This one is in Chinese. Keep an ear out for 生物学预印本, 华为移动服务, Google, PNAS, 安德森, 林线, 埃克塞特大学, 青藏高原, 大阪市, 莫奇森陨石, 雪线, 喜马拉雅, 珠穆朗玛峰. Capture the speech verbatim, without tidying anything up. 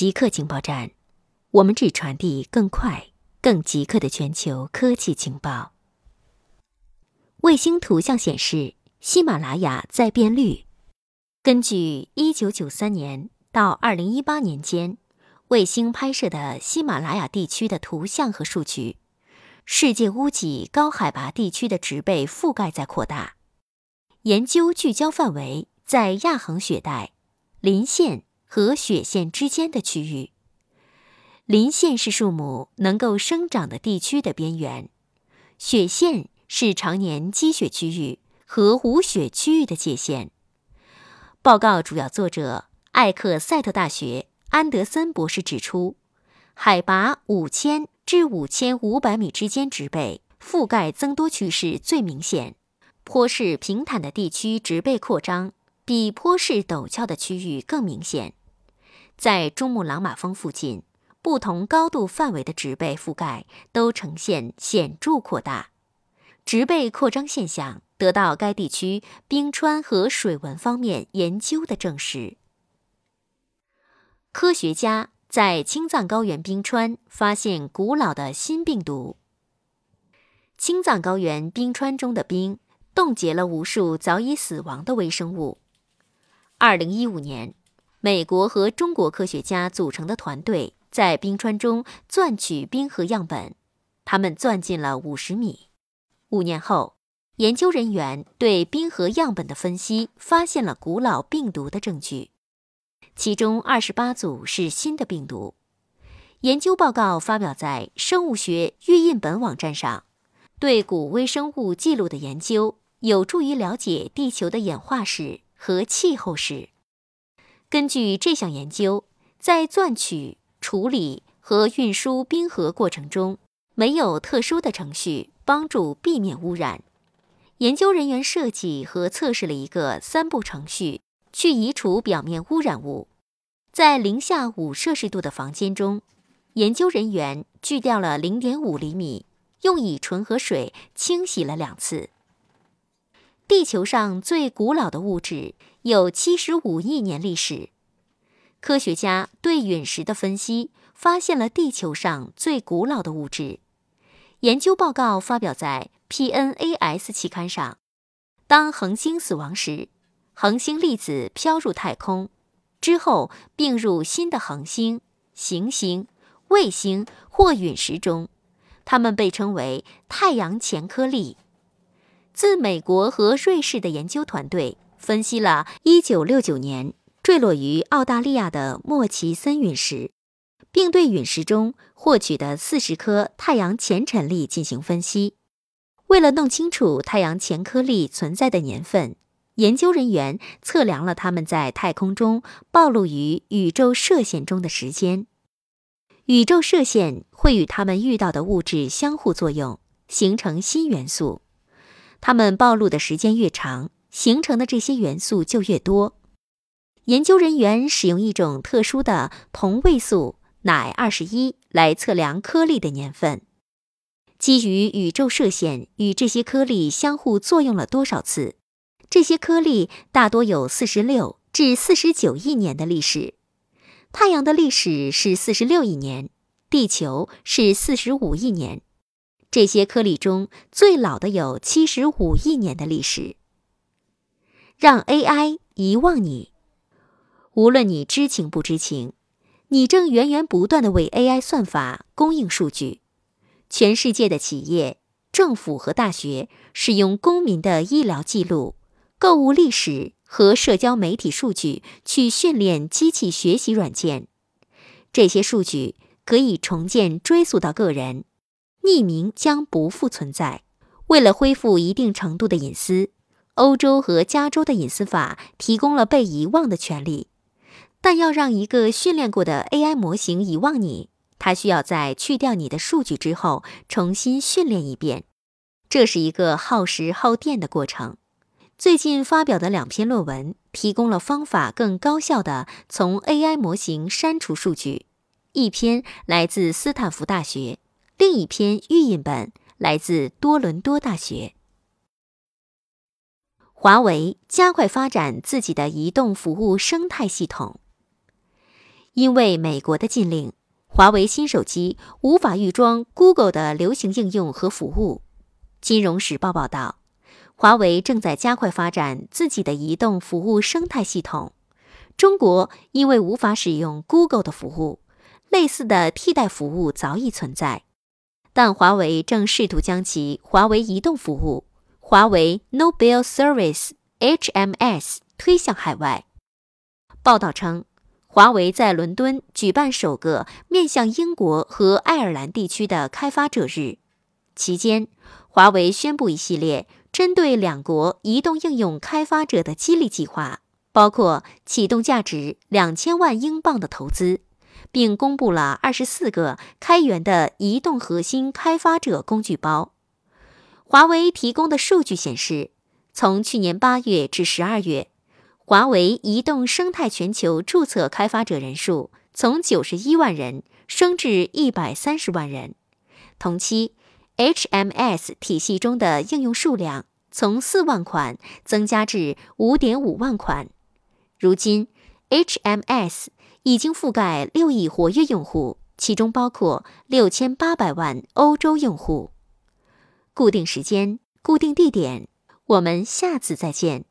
极客情报站，我们只传递更快、更极客的全球科技情报。卫星图像显示，喜马拉雅在变绿。根据一九九三年到二零一八年间卫星拍摄的喜马拉雅地区的图像和数据，世界屋脊高海拔地区的植被覆盖在扩大。研究聚焦范围在亚恒雪带、林线和雪线之间的区域。林线是树木能够生长的地区的边缘，雪线是常年积雪区域和无雪区域的界限。报告主要作者艾克塞特大学安德森博士指出，海拔五千至五千五百米之间植被覆盖增多趋势最明显，坡势平坦的地区植被扩张比坡势陡峭的区域更明显。在珠穆朗玛峰附近，不同高度范围的植被覆盖都呈现显著扩大。植被扩张现象得到该地区冰川和水文方面研究的证实。科学家在青藏高原冰川发现古老的新病毒。青藏高原冰川中的冰冻结了无数早已死亡的微生物。二零一五年，美国和中国科学家组成的团队在冰川中钻取冰河样本，他们钻进了五十米。五年后，研究人员对冰河样本的分析发现了古老病毒的证据，其中二十八组是新的病毒。研究报告发表在《生物学预印本》网站上，对古微生物记录的研究有助于了解地球的演化史和气候史。根据这项研究，在钻取、处理和运输冰河过程中，没有特殊的程序帮助避免污染。研究人员设计和测试了一个三步程序，去移除表面污染物。在零下五摄氏度的房间中，研究人员锯掉了 零点五厘米，用乙醇和水清洗了两次。地球上最古老的物质有七十五亿年历史。科学家对陨石的分析发现了地球上最古老的物质。研究报告发表在P N A S 期刊上。当恒星死亡时，恒星粒子飘入太空之后并入新的恒星、行星、卫星或陨石中，它们被称为太阳前颗粒。自美国和瑞士的研究团队分析了一九六九年坠落于澳大利亚的莫奇森陨石，并对陨石中获取的四十颗太阳前尘粒进行分析。为了弄清楚太阳前颗粒存在的年份，研究人员测量了它们在太空中暴露于宇宙射线中的时间。宇宙射线会与它们遇到的物质相互作用，形成新元素。它们暴露的时间越长，形成的这些元素就越多。研究人员使用一种特殊的同位素氖二十一来测量颗粒的年份。基于宇宙射线与这些颗粒相互作用了多少次，这些颗粒大多有四十六至四十九亿年的历史。太阳的历史是四十六亿年，地球是四十五亿年。这些颗粒中最老的有七十五亿年的历史。让 A I 遗忘你。无论你知情不知情，你正源源不断地为 A I 算法供应数据。全世界的企业、政府和大学使用公民的医疗记录、购物历史和社交媒体数据去训练机器学习软件。这些数据可以重建追溯到个人，匿名将不复存在。为了恢复一定程度的隐私，欧洲和加州的隐私法提供了被遗忘的权利。但要让一个训练过的 A I 模型遗忘你，它需要在去掉你的数据之后重新训练一遍，这是一个耗时耗电的过程。最近发表的两篇论文提供了方法更高效地从 A I 模型删除数据，一篇来自斯坦福大学，另一篇预印本来自多伦多大学。华为加快发展自己的移动服务生态系统。因为美国的禁令，华为新手机无法预装 Google 的流行应用和服务。金融时报报道，华为正在加快发展自己的移动服务生态系统。中国因为无法使用 Google 的服务，类似的替代服务早已存在，但华为正试图将其华为移动服务、华为 No Bill Service H M S 推向海外。报道称，华为在伦敦举办首个面向英国和爱尔兰地区的开发者日，期间华为宣布一系列针对两国移动应用开发者的激励计划，包括启动价值两千万英镑的投资，并公布了二十四个开源的移动核心开发者工具包。华为提供的数据显示，从去年八月至十二月，华为移动生态全球注册开发者人数从九十一万人升至一百三十万人。同期 H M S 体系中的应用数量从四万款增加至 五点五万款。如今 H M S 已经覆盖六亿活跃用户，其中包括六千八百万欧洲用户。固定时间，固定地点，我们下次再见。